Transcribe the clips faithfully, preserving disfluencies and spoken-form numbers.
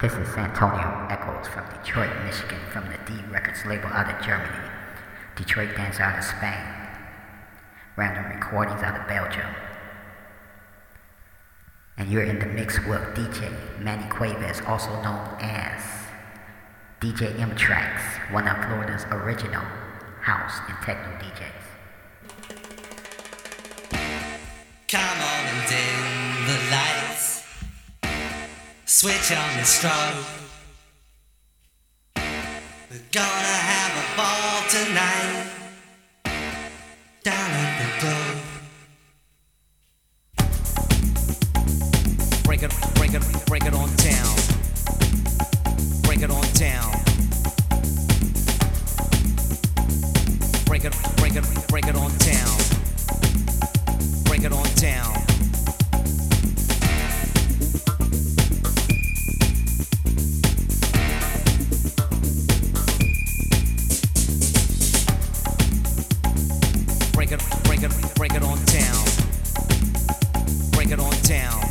This is Antonio Echols from Detroit, Michigan, from the D Records label out of Germany, Detroit bands out of Spain, random recordings out of Belgium. And you're in the mix with D J Manny Cuevas, also known as D J M-Traxxx, one of Florida's original house and techno D Js. Come on and dim the lights, switch on the strobe. We're gonna have a ball tonight, down at the Globe. Break it, break it, break it on down. Break it on down. Break it, break it, break it on down. Break it on down. Break it, break it, break it on down. Break it on down.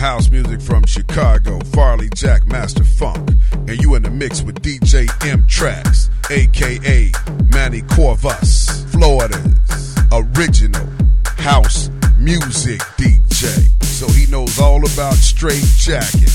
House music from Chicago, Farley Jack, Master Funk, and you in the mix with D J M-Traxxx, aka Manny Cuevas, Florida's original house music D J. So he knows all about straight jacket.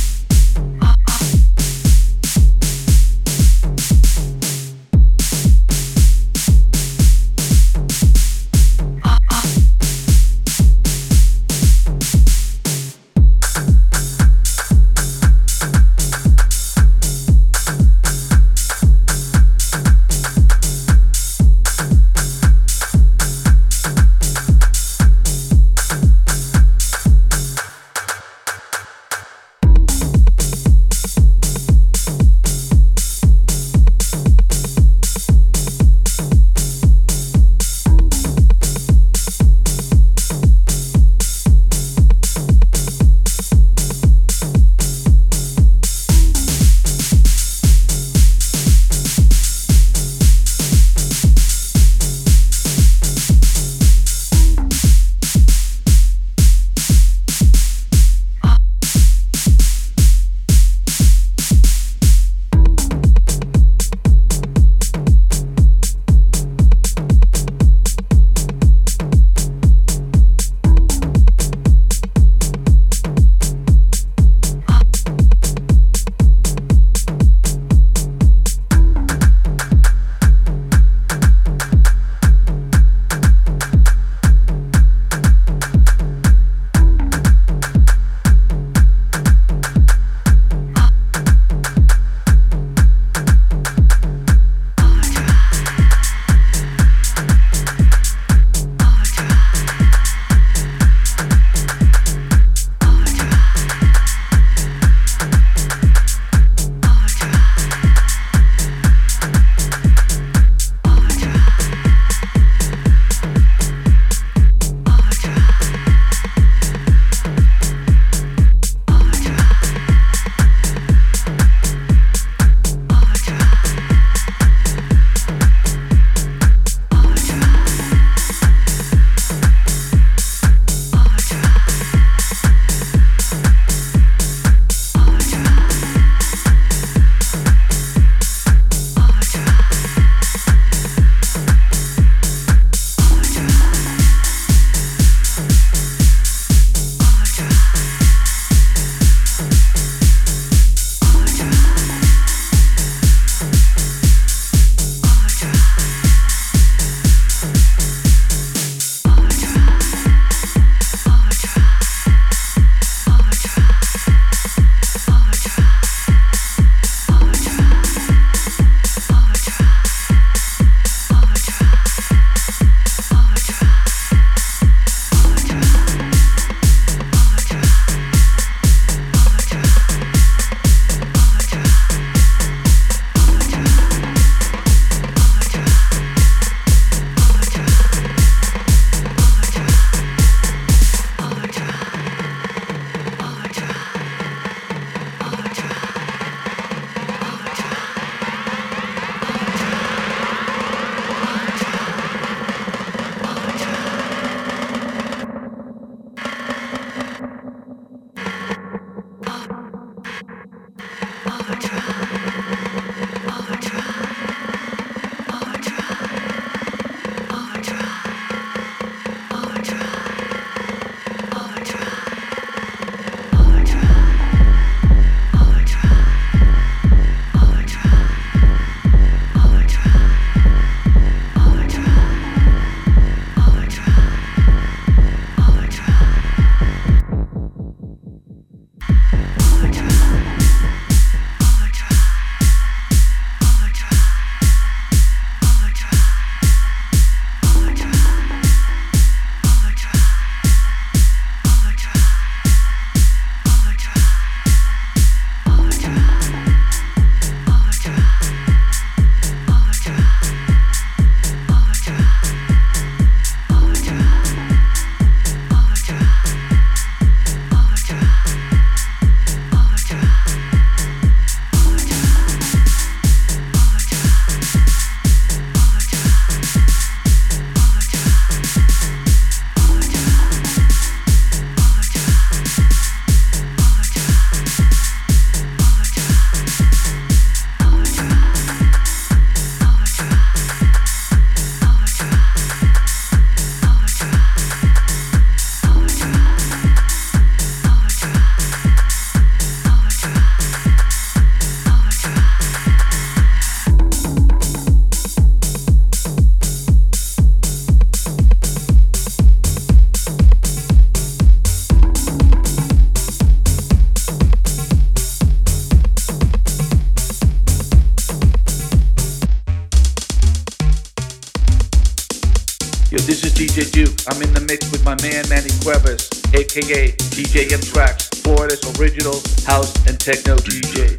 Yo, this is D J Duke. I'm in the mix with my man Manny Cuevas, aka D J M-Traxxx, Florida's original house and techno D J.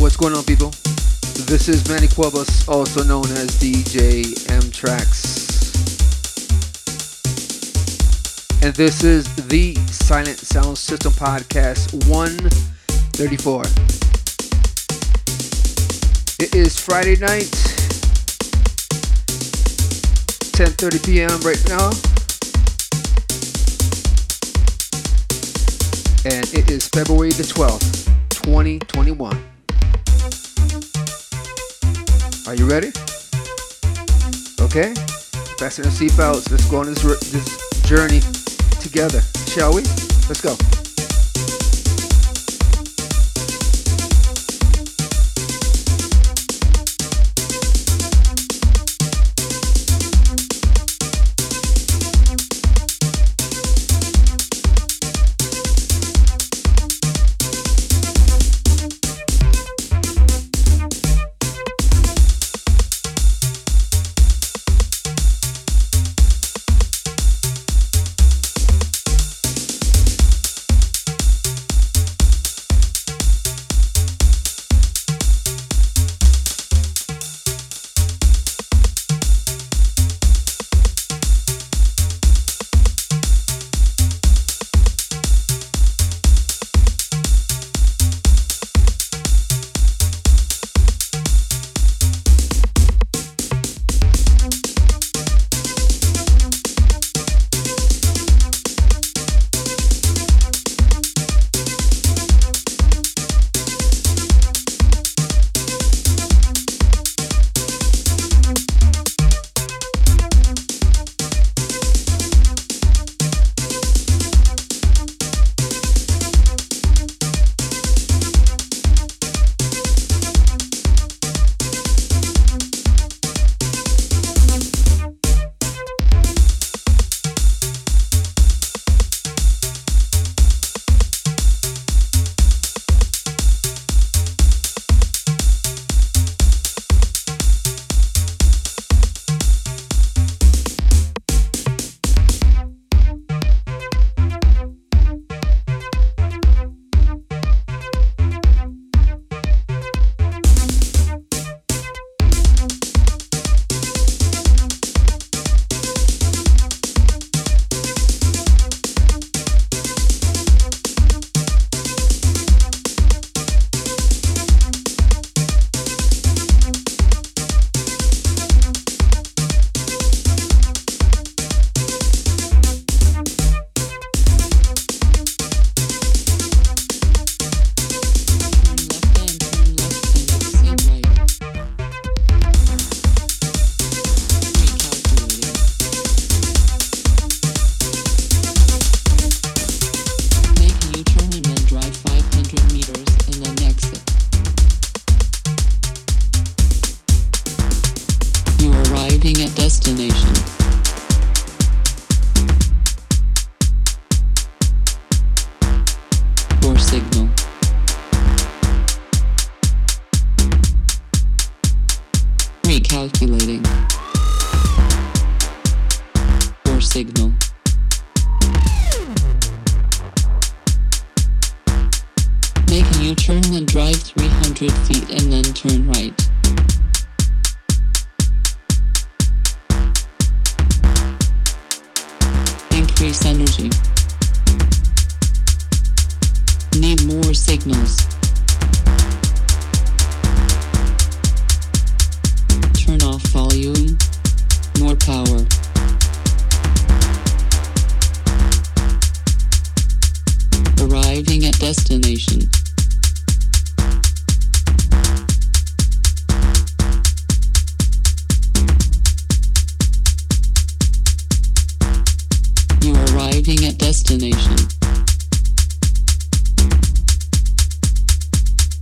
What's going on, people? This is Manny Cuevas, also known as D J M-Traxxx, and this is the Silent Sound System Podcast one thirty-four. It is Friday night, ten thirty p.m. right now, and it is February the twelfth, twenty twenty-one. Are you ready? Okay, fasten your seatbelts. Let's go on this, this journey together, shall we? Let's go. arriving at destination. You are arriving at destination.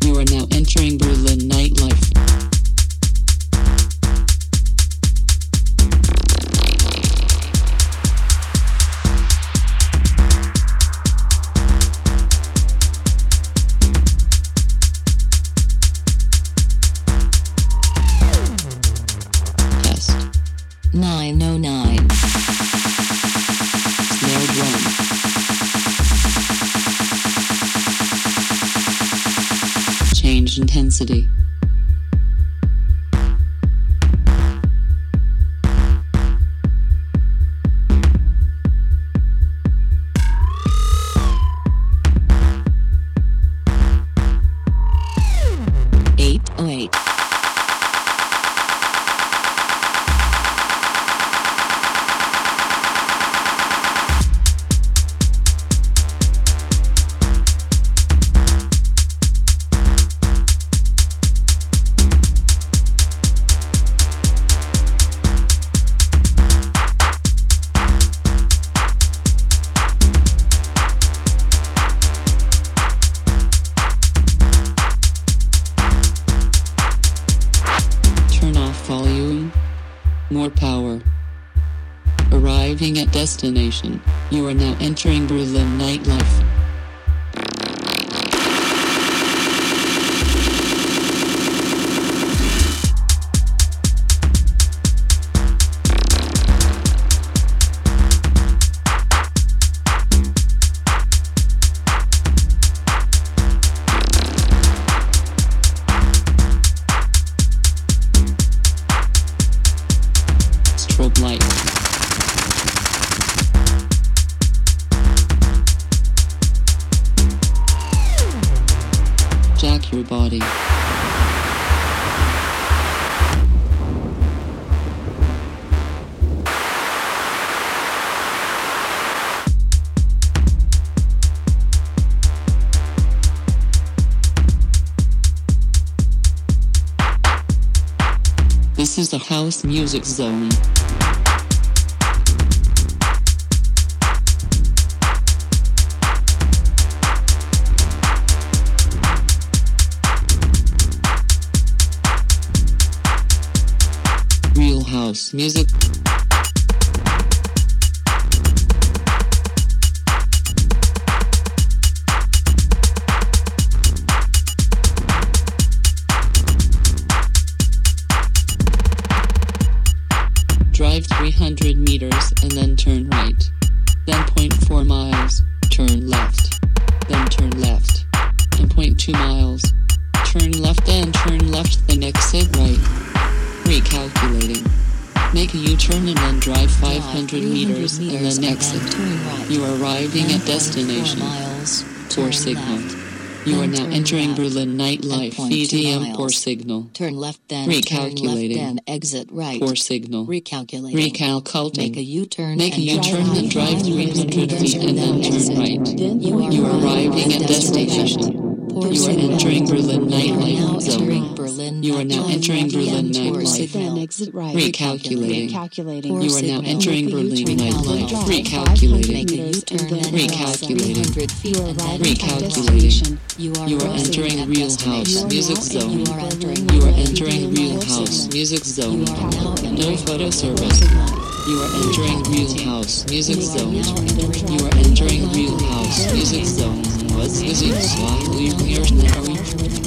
You are now entering Berlin nightlife. Intensity. At destination, you are now entering Berlin nightlife. This is the house music zone. Real house music. three hundred meters and then turn right. Then zero point four miles, turn left. Then turn left. And zero point two miles. Turn left and turn left, then exit right. Recalculating. Make a U-turn and then drive five hundred meters and then exit. You are arriving at destination. Four signal. You are now entering Berlin nightlife. E D M four signal. Turn left then. Recalculating. Turn left then exit right. Four signal. Recalculating. Recalculating. Make a U-turn. Make a U-turn and drive three hundred feet and then turn right. You are arriving at destination. You are entering Berlin nightlife zone. You are now entering Berlin nightlife. Recalculating. You are now entering Berlin nightlife. Recalculating. Recalculating. Recalculating. You are entering real house music zone. You are entering real house music zone. No photo service. You are entering real house music zone. You are entering real house music zone. What's this in Swahili? What's this in Swahili?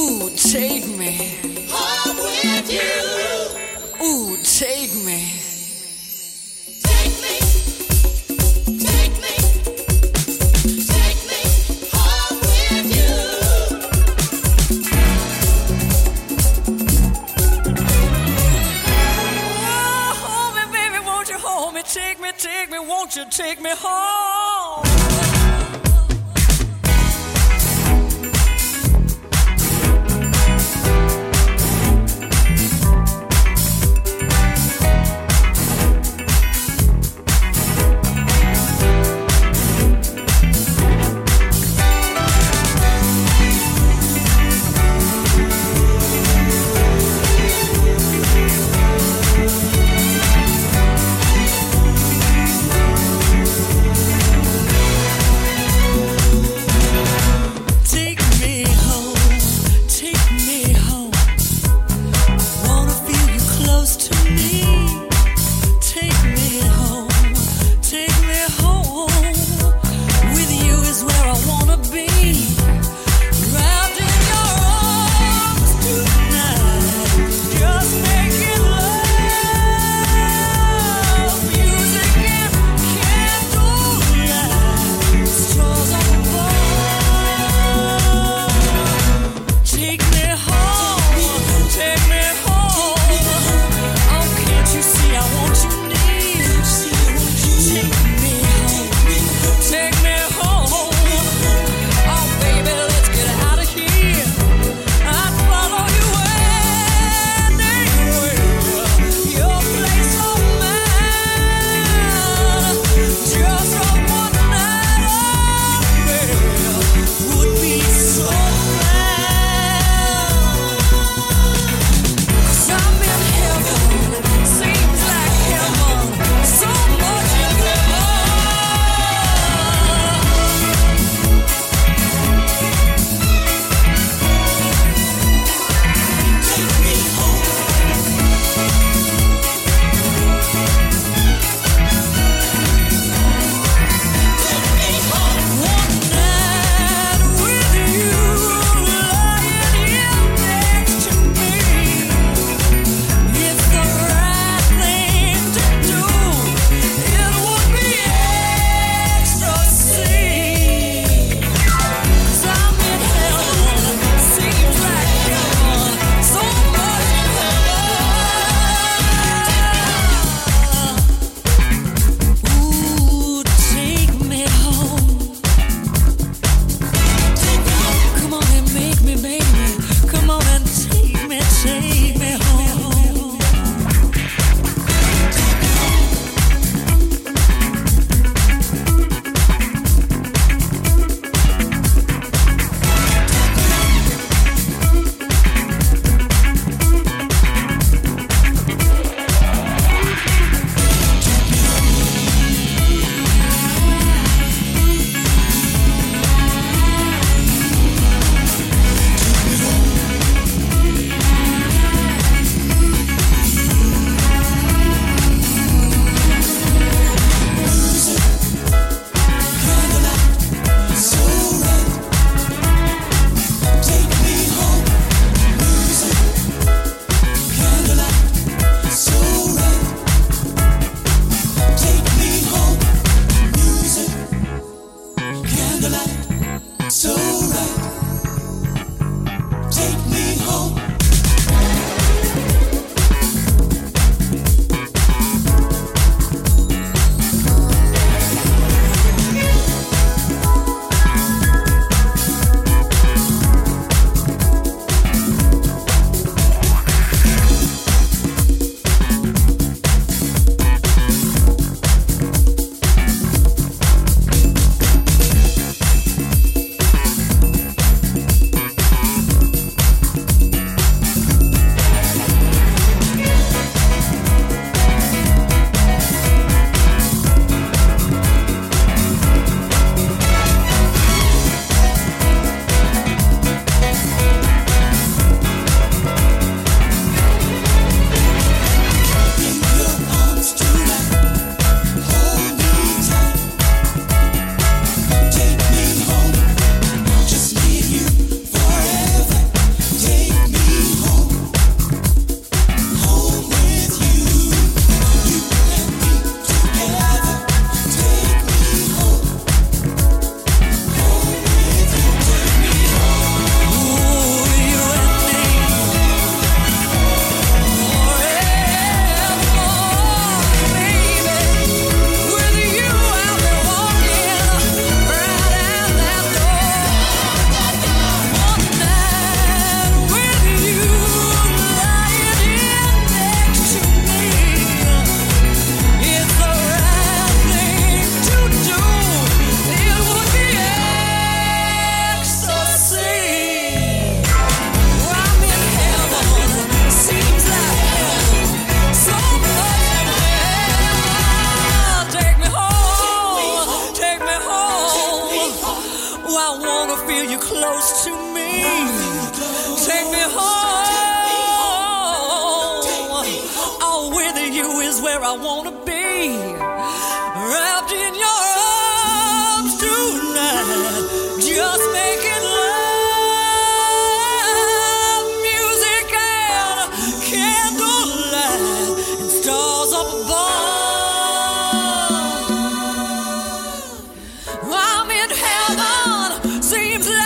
Ooh, take me. Home with you. Ooh, take me. Take me, take me, won't you take me home? Heaven seems like heaven, so much you love. Take me home. All with you is where I want to be. Wrapped in your arms tonight. Just making love. Music and a candlelight and stars up above. I'm in heaven. Seems like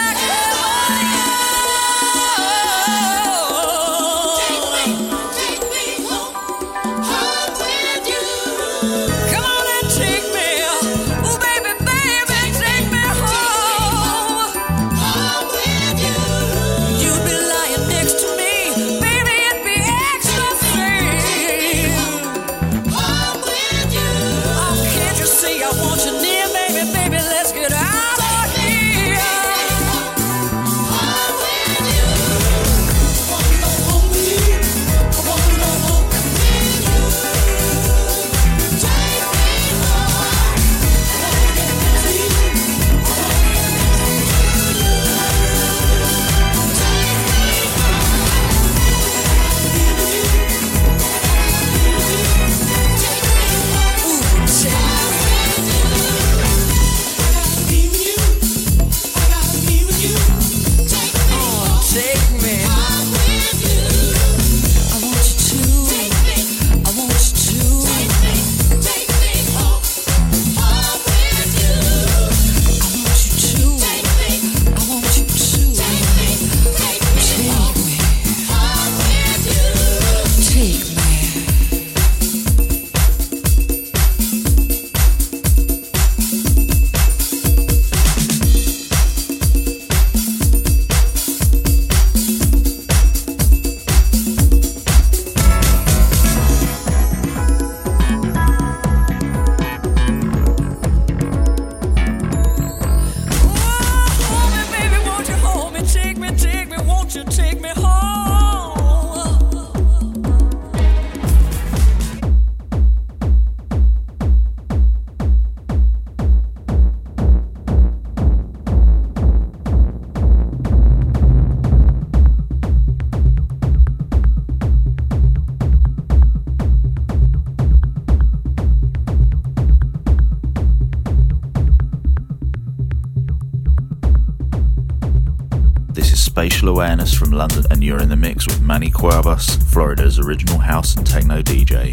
Awareness from London, and you're in the mix with Manny Cuevas, Florida's original house and techno D J.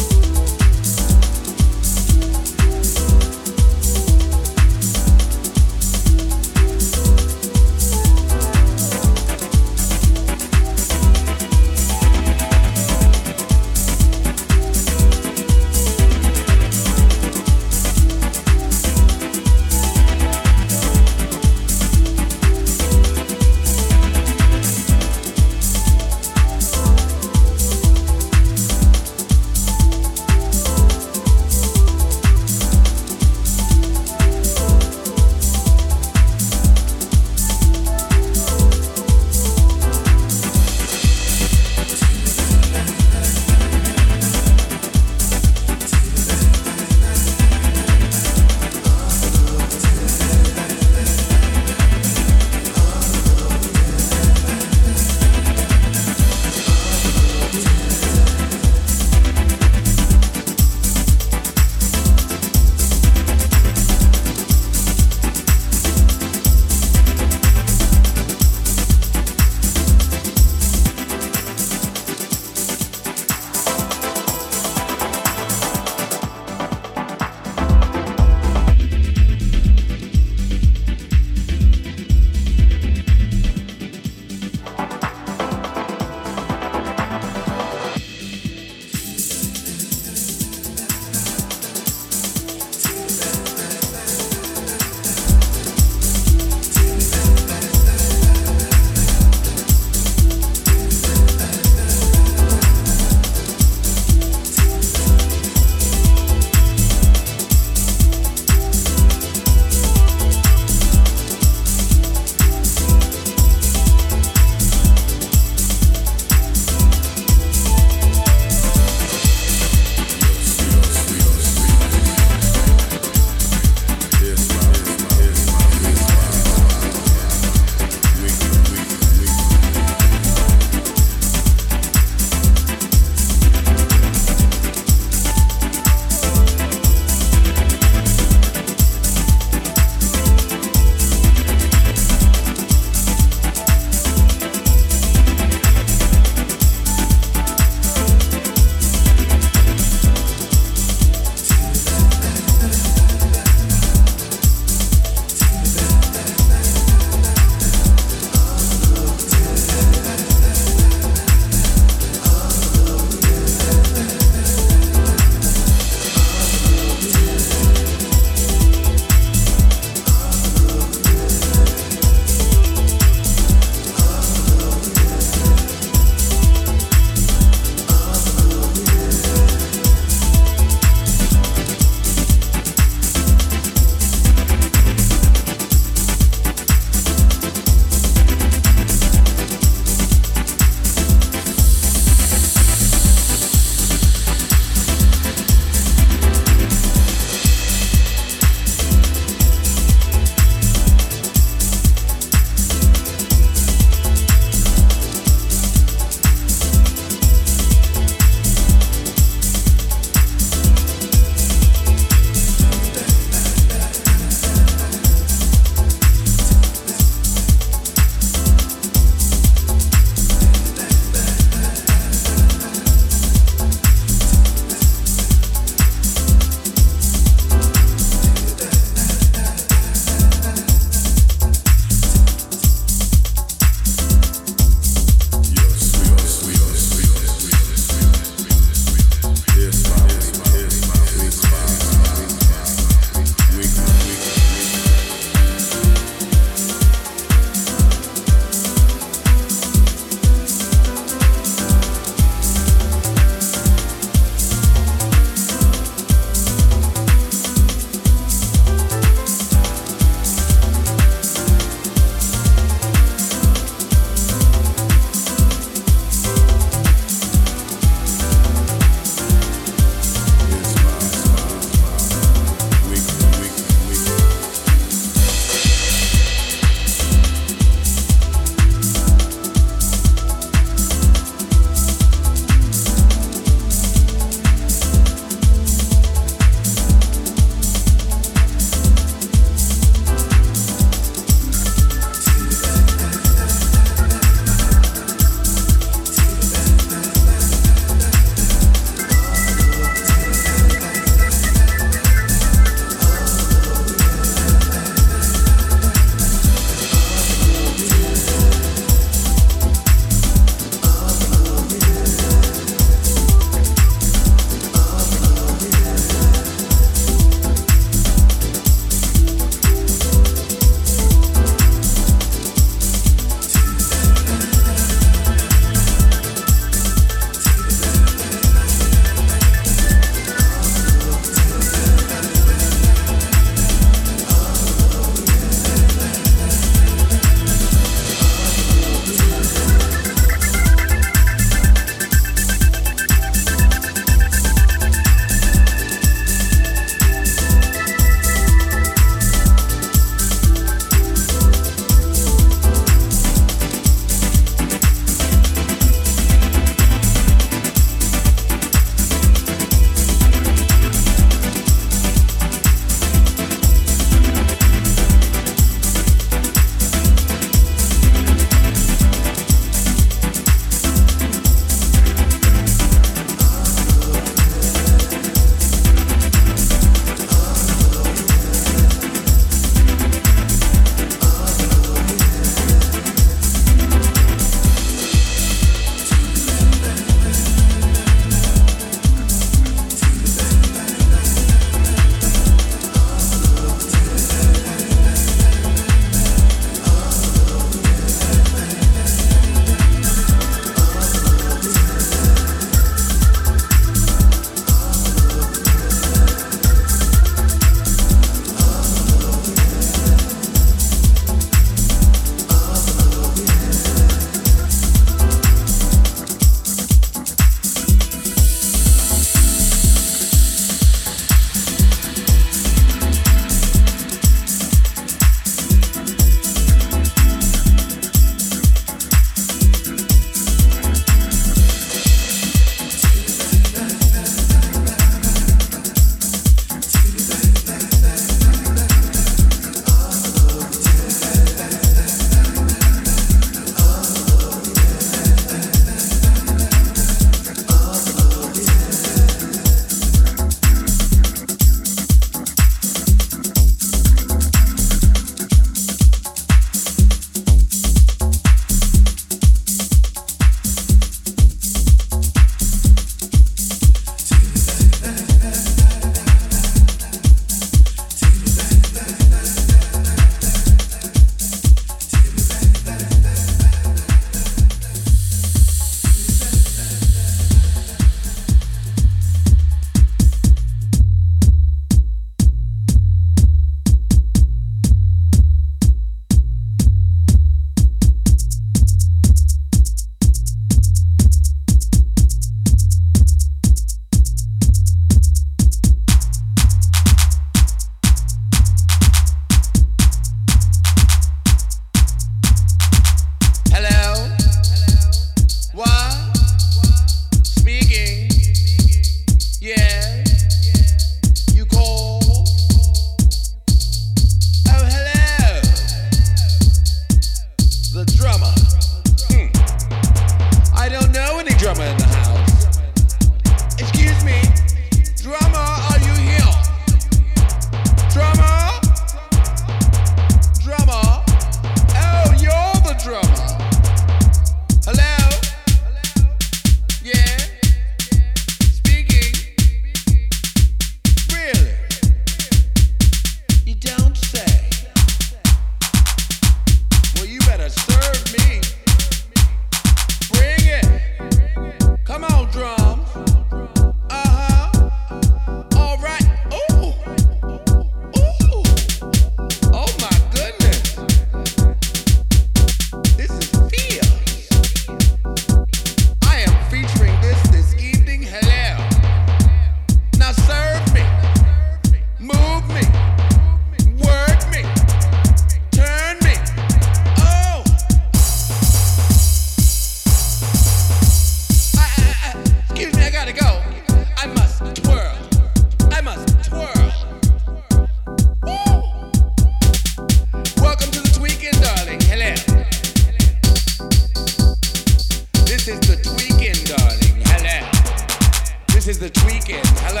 is the tweaking. Hello.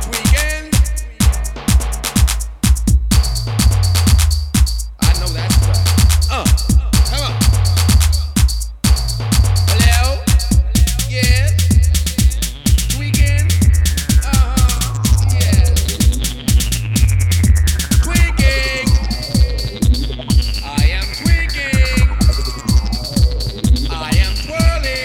Tweaking. I know that's right. Uh, come on. Hello. Yeah. Tweaking. Uh huh. Yeah. Tweaking. I am tweaking. I am twirling.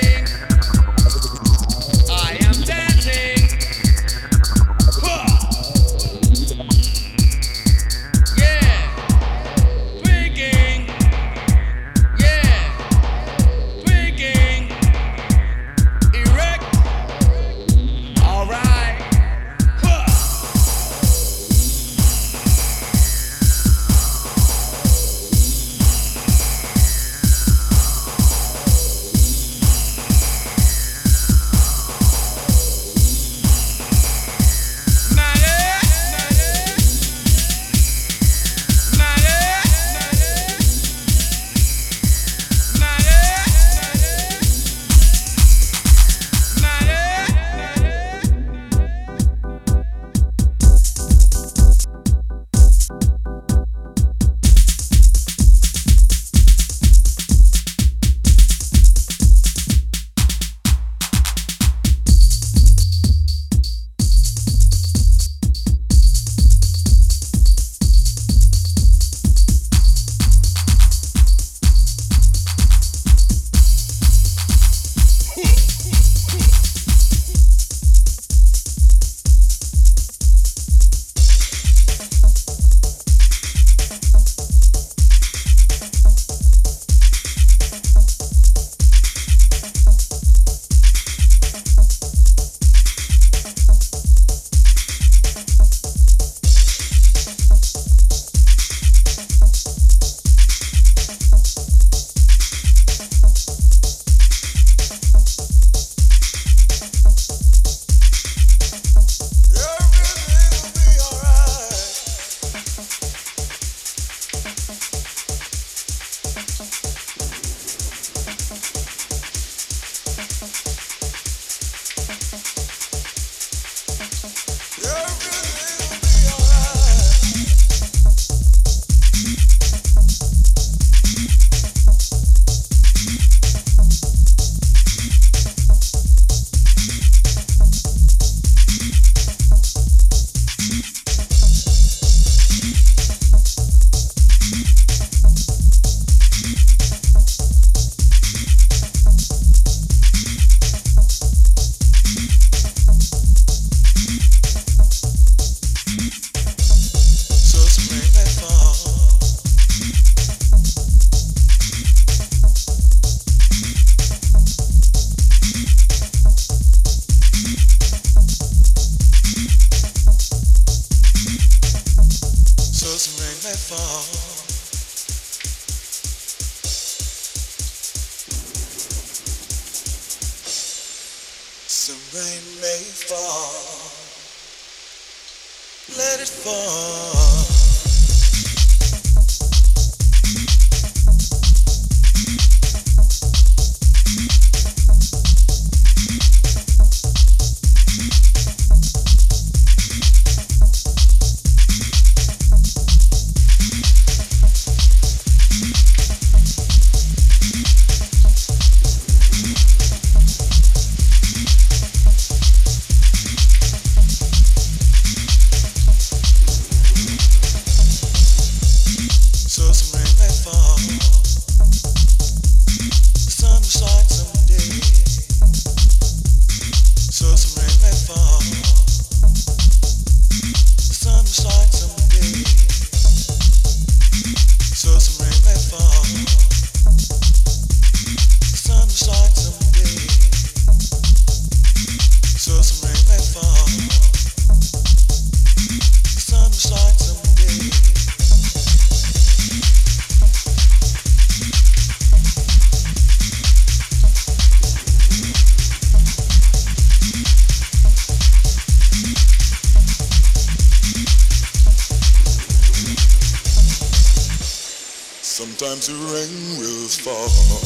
Sometimes the rain will fall.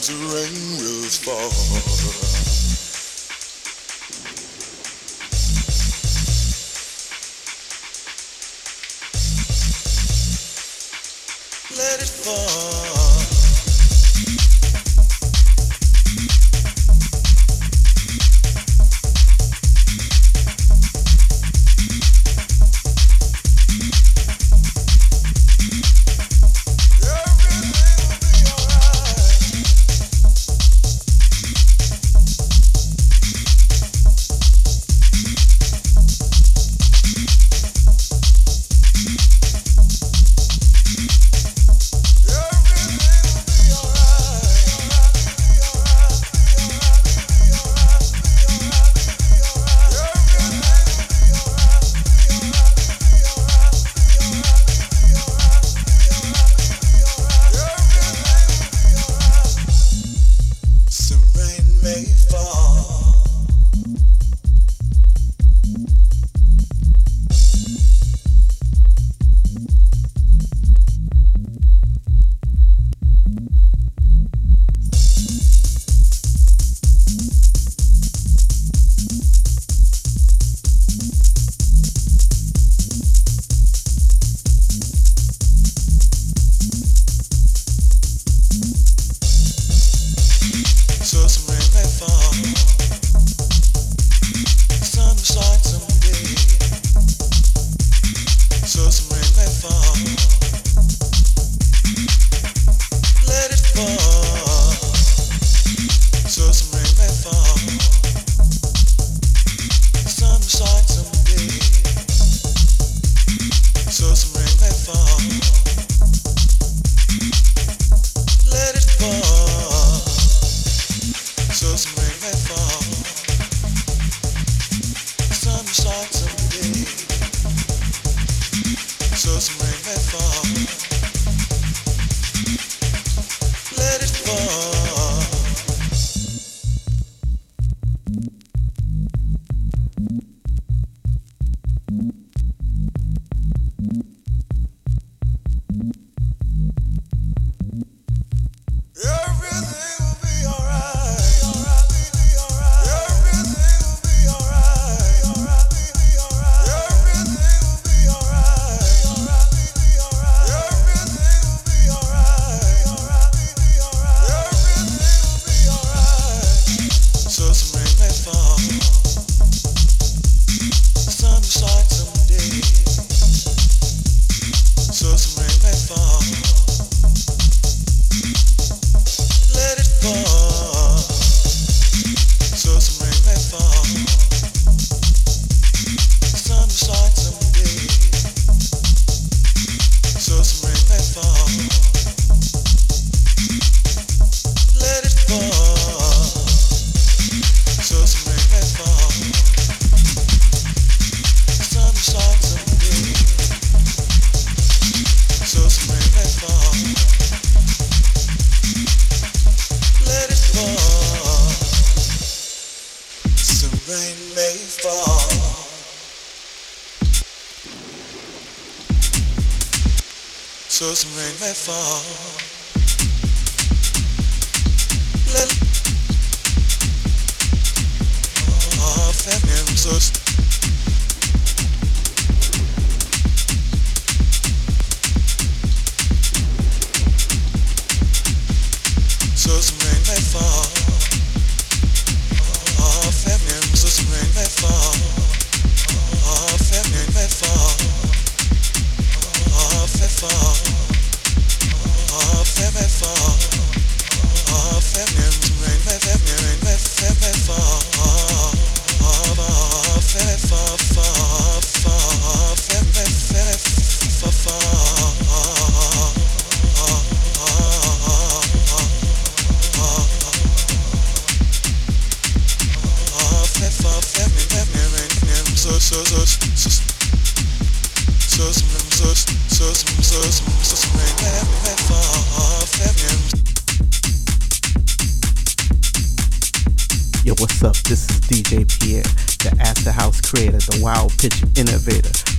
sometimes the rain will fall. Let it fall.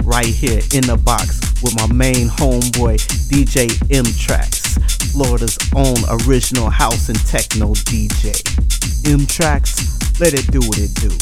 Right here in the box with my main homeboy D J M-Traxxx. Traxxx, Florida's own original house and techno D J. M-Traxxx, let it do what it do.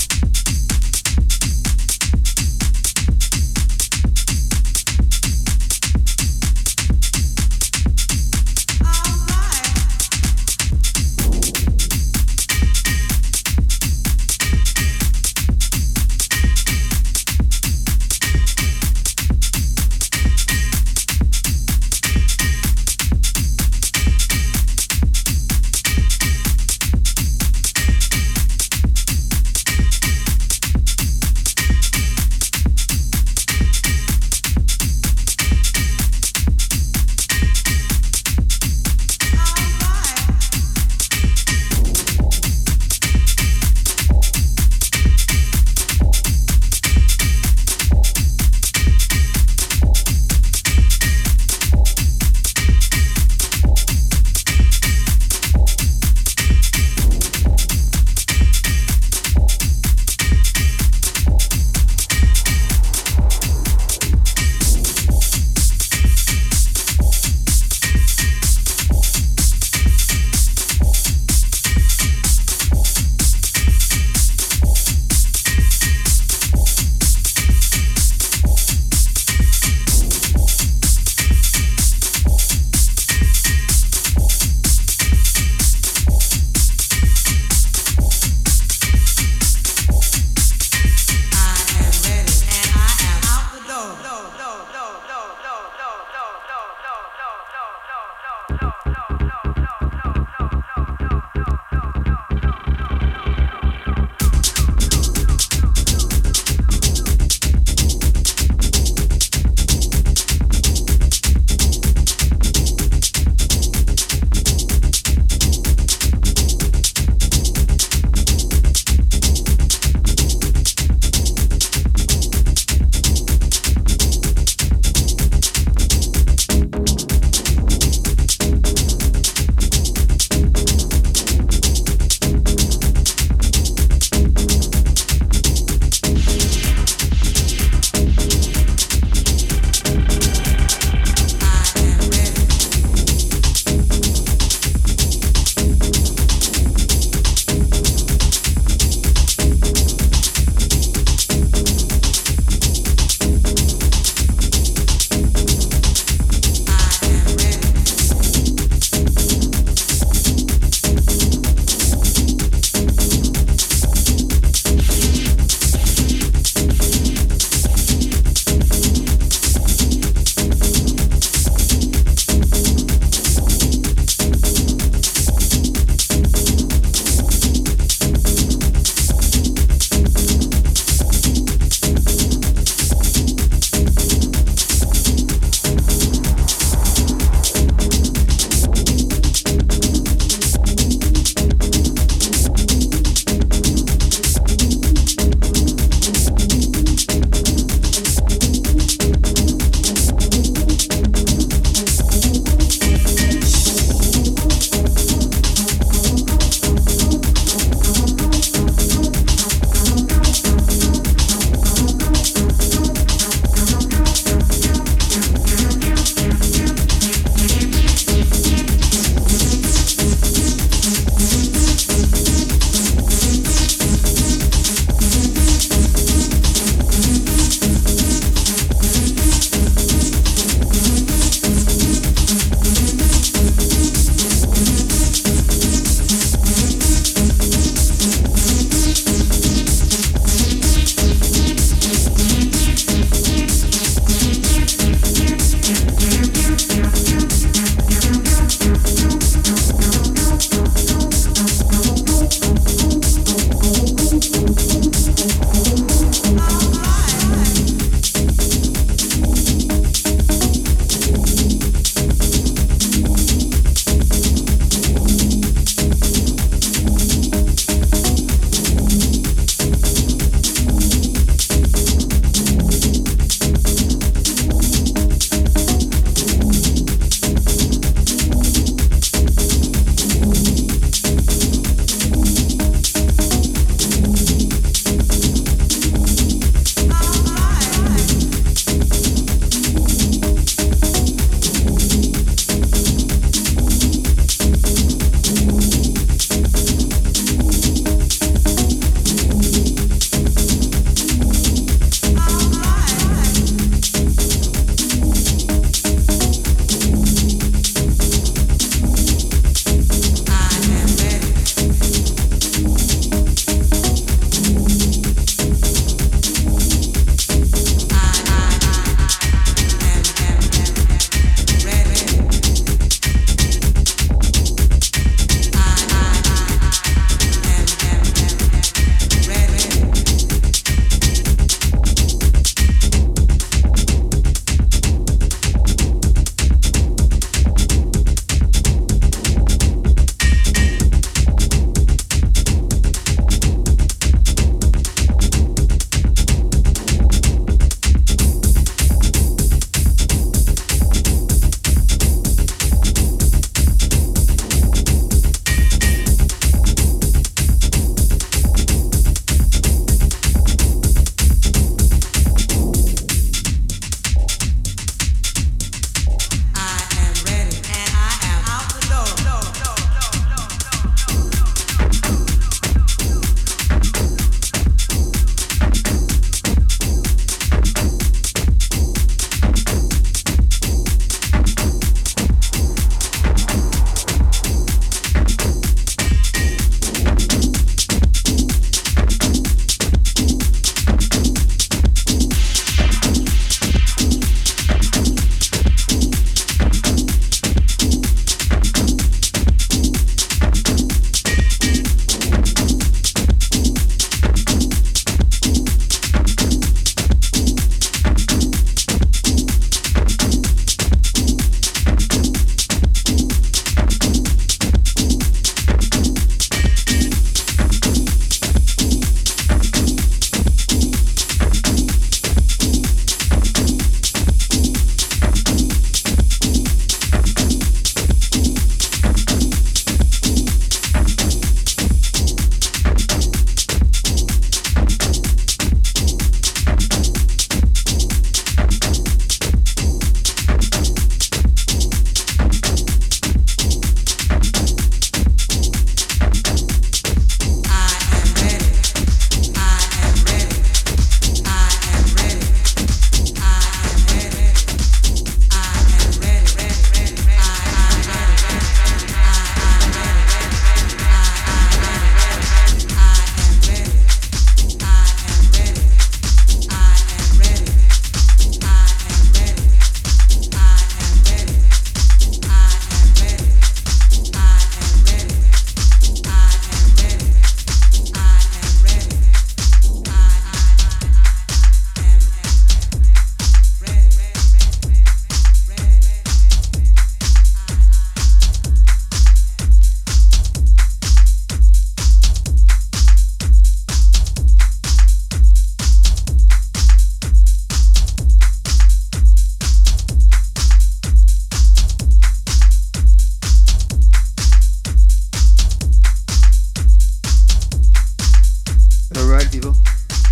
Alright, people.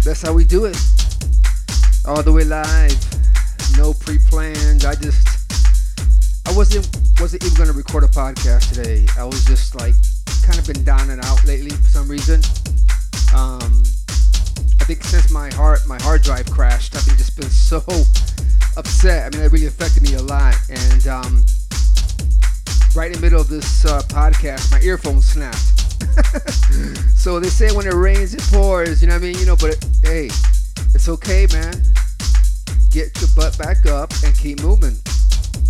That's how we do it. All the way live. No pre-planned. I just... I wasn't wasn't even going to record a podcast today. I was just like... Kind of been down and out lately for some reason. Um... I think since my hard, my hard drive crashed, I've just been so upset. I mean, that really affected me a lot. And um, right in the middle of this uh, podcast, my earphone snapped. So they say when it rains, it pours. You know what I mean? You know, but it, hey, it's okay, man. Get your butt back up and keep moving.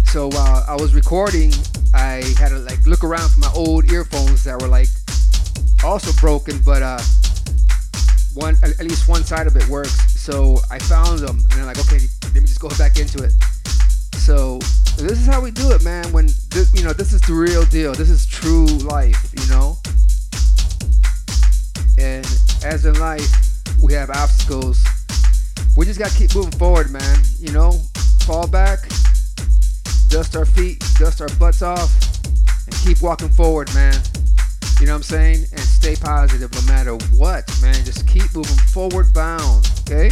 So while I was recording, I had to like look around for my old earphones that were like also broken, but uh. One, at least one side of it works. So I found them, and I'm like, okay, let me just go back into it. So this is how we do it, man. When this, you know, this is the real deal. This is true life, you know. And as in life, we have obstacles. We just gotta keep moving forward, man. You know, fall back, dust our feet, dust our butts off, and keep walking forward, man. You know what I'm saying? And stay positive no matter what, man. Just keep moving forward bound, okay?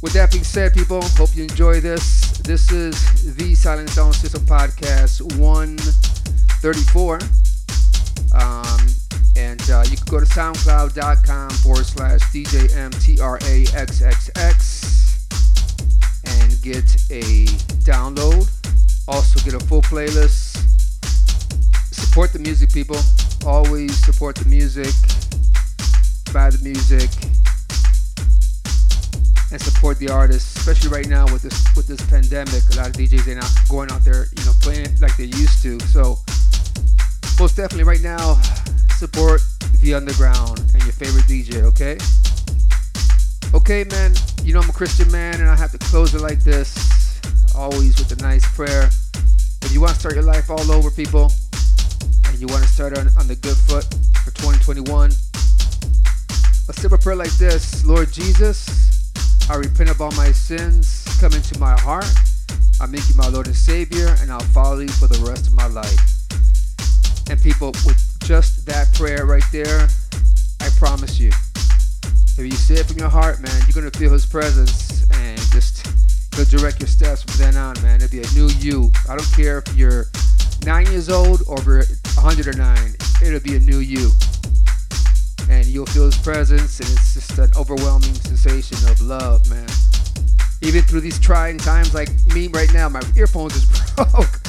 With that being said, people, hope you enjoy this. This is the Silent Sound System Podcast one thirty-four. Um, and uh, you can go to soundcloud.com forward slash DJ M-Traxxx and get a download. Also get a full playlist. Support the music, people. Always support the music, buy the music, and support the artists. Especially right now with this with this pandemic, a lot of D Js are not going out there, you know, playing it like they used to. So most definitely right now, support the underground and your favorite D J. Okay, okay, man. You know I'm a Christian man, and I have to close it like this, always with a nice prayer. If you want to start your life all over, people. You want to start on, on the good foot for twenty twenty-one. A simple prayer like this: Lord Jesus, I repent of all my sins. Come into my heart. I make you my Lord and Savior, and I'll follow you for the rest of my life. And people, with just that prayer right there, I promise you, if you say it from your heart, man, you're going to feel His presence, and just He'll direct your steps from then on, man. It'll be a new you. I don't care if you're nine years old or one hundred nine, it'll be a new you, and you'll feel His presence, and it's just an overwhelming sensation of love, man. Even through these trying times, like me right now, my earphones is broke.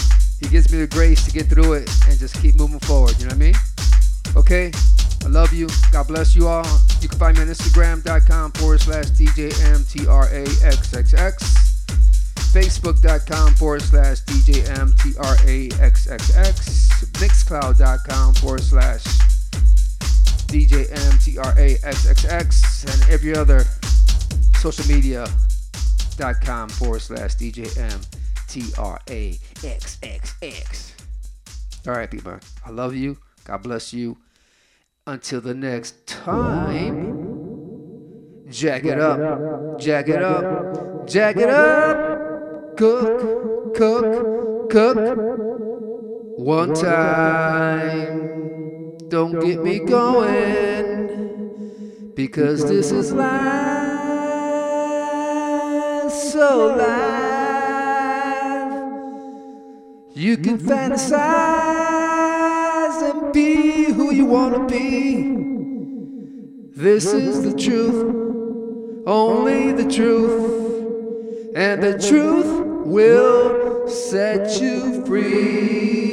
He gives me the grace to get through it and just keep moving forward, you know what I mean? Okay, I love you. God bless you all. You can find me on Instagram.com forward slash DJ M-Traxxx, Facebook.com forward slash DJ M-Traxxx, Mixcloud.com forward slash DJ M-Traxxx, and every other social media.com forward slash DJ M-Traxxx. All right, people. I love you. God bless you. Until the next time, jack it up, jack it up, jack it up. Cook, cook, cook, one time, don't get me going, because this is live, so live, you can fantasize and be who you want to be, this is the truth, only the truth, and the truth will set you free.